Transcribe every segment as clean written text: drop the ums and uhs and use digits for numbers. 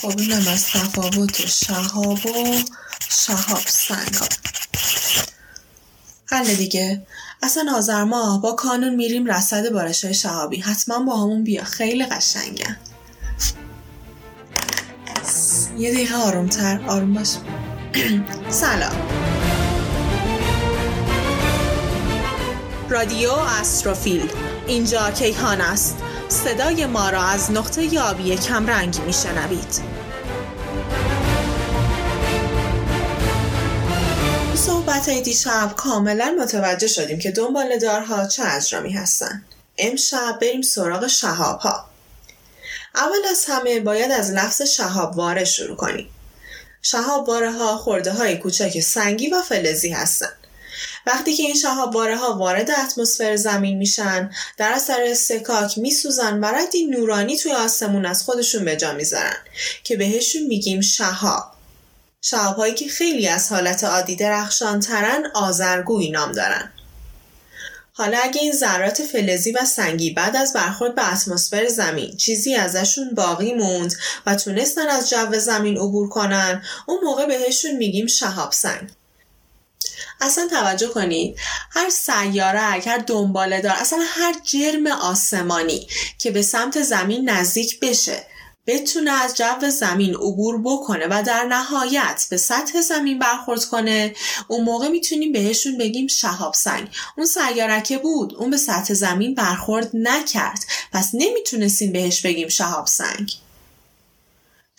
خب اینم از تفاوت شهاب و شهاب سنگا. حل دیگه. اصلا آذر ماه با کانون میریم رصد بارش‌های شهابی. حتما با همون بیا، خیلی قشنگه. یه دیگه آرومتر، آروم باش. سلام. رادیو استروفیل، اینجا کیهان است. صدای ما را از نقطه آبی کمرنگ میشنوید. صحبت های دیشب کاملا متوجه شدیم که دنباله‌دارها چه اجرامی هستند. امشب بریم سراغ شهاب ها. اول از همه باید از لفظ شهاب واره شروع کنیم. شهاب واره ها خرده های کوچک سنگی و فلزی هستند. وقتی که این شهاب واره ها وارد اتمسفر زمین میشن، در اثر استکاک میسوزن و ردی نورانی توی آسمون از خودشون به جا میذارن که بهشون میگیم شهاب. شهاب هایی که خیلی از حالت عادی درخشان ترن آذرگویی نام دارن. حالا اگه این ذرات فلزی و سنگی بعد از برخورد به اتمسفر زمین چیزی ازشون باقی موند و تونستن از جو زمین عبور کنن، اون موقع بهشون میگیم شهاب سنگ. اصلا توجه کنید، هر سیاره، هر دنباله دار، اصلا هر جرم آسمانی که به سمت زمین نزدیک بشه بتونه از جو زمین عبور بکنه و در نهایت به سطح زمین برخورد کنه، اون موقع میتونیم بهشون بگیم شهاب سنگ. اون سیارکه بود، اون به سطح زمین برخورد نکرد، پس نمیتونستیم بهش بگیم شهاب سنگ.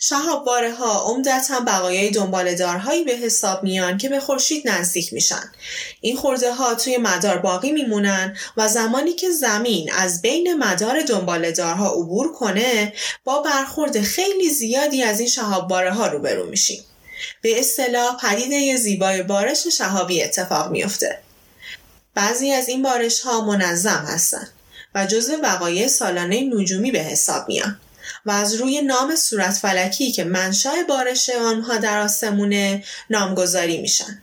شهاب واره ها عمدتاً بقایای دنباله‌دارهایی به حساب میان که به خورشید نزدیک میشن. این خرده ها توی مدار باقی میمونن و زمانی که زمین از بین مدار دنباله‌دارها عبور کنه، با برخورد خیلی زیادی از این شهاب واره ها روبرو میشیم. به اصطلاح پدیده زیبای بارش شهابی اتفاق میفته. بعضی از این بارش ها منظم هستن و جزو وقایع سالانه نجومی به حساب میان و از روی نام صورت فلکی که منشأ بارش آنها در آسمونه نامگذاری میشن.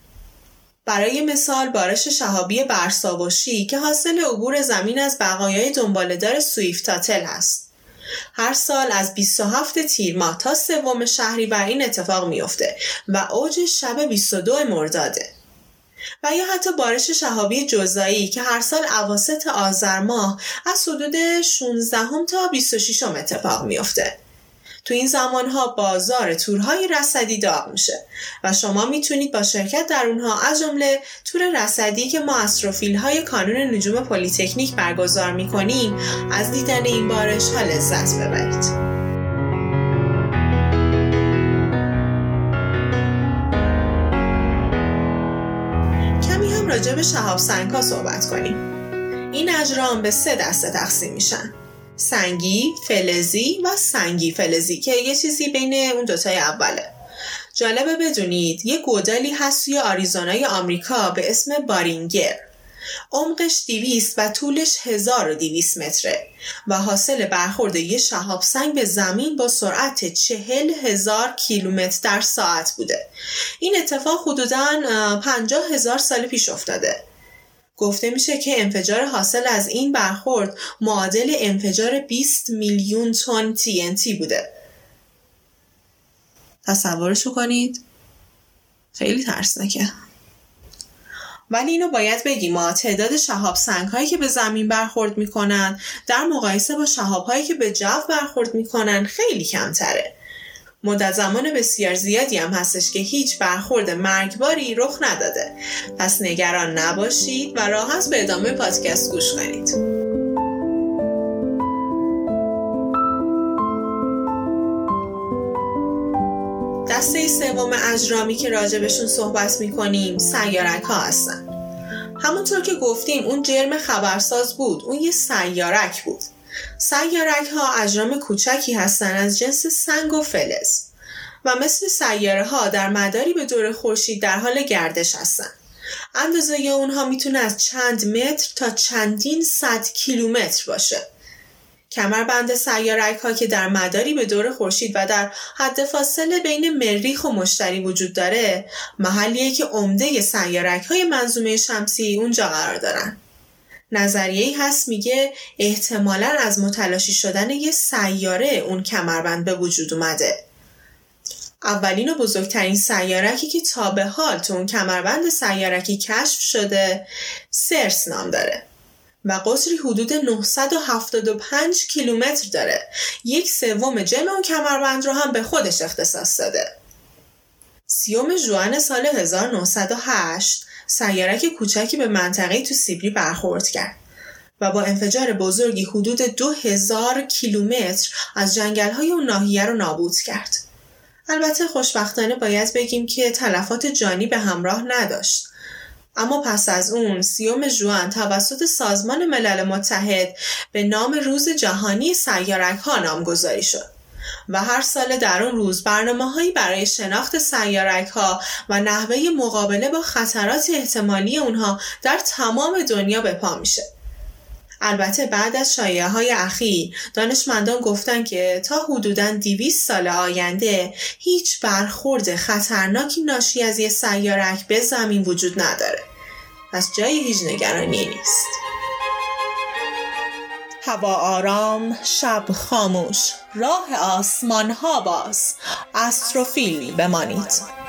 برای مثال بارش شهابی برساوشی که حاصل عبور زمین از بقایای دنباله‌دار سوئیفتاتل هست. هر سال از 27 تیر ماه تا 3 شهریور این اتفاق میفته و اوج شب 22 مرداده. و یا حتی بارش شهابی جزایی که هر سال اواسط آذر ماه از حدود 16 تا 26 اتفاق میفته. تو این زمانها بازار تورهای رصدی داغ میشه و شما میتونید با شرکت در اونها از جمله تور رصدی که ما استروفیل‌های کانون نجوم پلی‌تکنیک برگزار میکنیم از دیدن این بارش ها لذت ببرید. راجع به شهاب سنگ‌ها صحبت کنیم. این اجرام به 3 دسته تقسیم میشن: سنگی، فلزی و سنگی فلزی که یه چیزی بین اون دوتای اوله. جالبه بدونید یه گودالی هست توی آریزونای آمریکا به اسم بارینگر. عمقش 200 و طولش 1200 متره و حاصل برخورد یه شهاب سنگ به زمین با سرعت 40,000 کیلومتر در ساعت بوده. این اتفاق حدوداً 50,000 سال پیش افتاده. گفته میشه که انفجار حاصل از این برخورد معادل انفجار 20 میلیون تن TNT بوده. تصورشو کنید؟ خیلی ترسناکه. ولی اینو باید بگیم ما تعداد شهاب سنگ هایی که به زمین برخورد میکنن در مقایسه با شهاب هایی که به جو برخورد میکنن خیلی کمتره. مدت زمان بسیار زیادی هم هستش که هیچ برخورد مرگباری رخ نداده. پس نگران نباشید و راحت به ادامه پادکست گوش کنید. دسته 3 اجرامی که راجبشون صحبت میکنیم سیارک ها هستن. همونطور که گفتیم اون جرم خبرساز بود، اون یه سیارک بود. سیارک ها اجرام کوچکی هستن از جنس سنگ و فلز و مثل سیاره ها در مداری به دور خورشید در حال گردش هستن. اندازه اونها میتونه از چند متر تا چندین صد کیلومتر باشه. کمربند سیارک ها که در مداری به دور خورشید و در حد فاصله بین مریخ و مشتری وجود داره، محلیه که عمده سیارک های منظومه شمسی اونجا قرار دارن. نظریه‌ای هست میگه احتمالاً از متلاشی شدن یه سیاره اون کمربند به وجود اومده. اولین و بزرگترین سیارکی که تا به حال تو اون کمربند سیارکی کشف شده سرس نام داره و قطری حدود 975 کیلومتر داره. 1/3 جمع اون کمربند رو هم به خودش اختصاص داده. 30 ژوئن سال 1908 سیارک کوچکی به منطقه‌ای تو سیبری برخورد کرد و با انفجار بزرگی حدود 2000 کیلومتر از جنگل‌های اون ناحیه رو نابود کرد. البته خوشبختانه باید بگیم که تلفات جانی به همراه نداشت. اما پس از اون 30 ژوئن توسط سازمان ملل متحد به نام روز جهانی سیارک‌ها نامگذاری شد و هر سال در اون روز برنامه‌هایی برای شناخت سیارک‌ها و نحوه مقابله با خطرات احتمالی اونها در تمام دنیا به پا میشه. البته بعد از شایعه‌های اخیر دانشمندان گفتن که تا حدوداً 200 سال آینده هیچ برخورد خطرناکی ناشی از یه سیارک به زمین وجود نداره. پس جای هیچ نگرانی نیست. هوا آرام، شب خاموش، راه آسمان‌ها باز. آستروفیلم بمانید.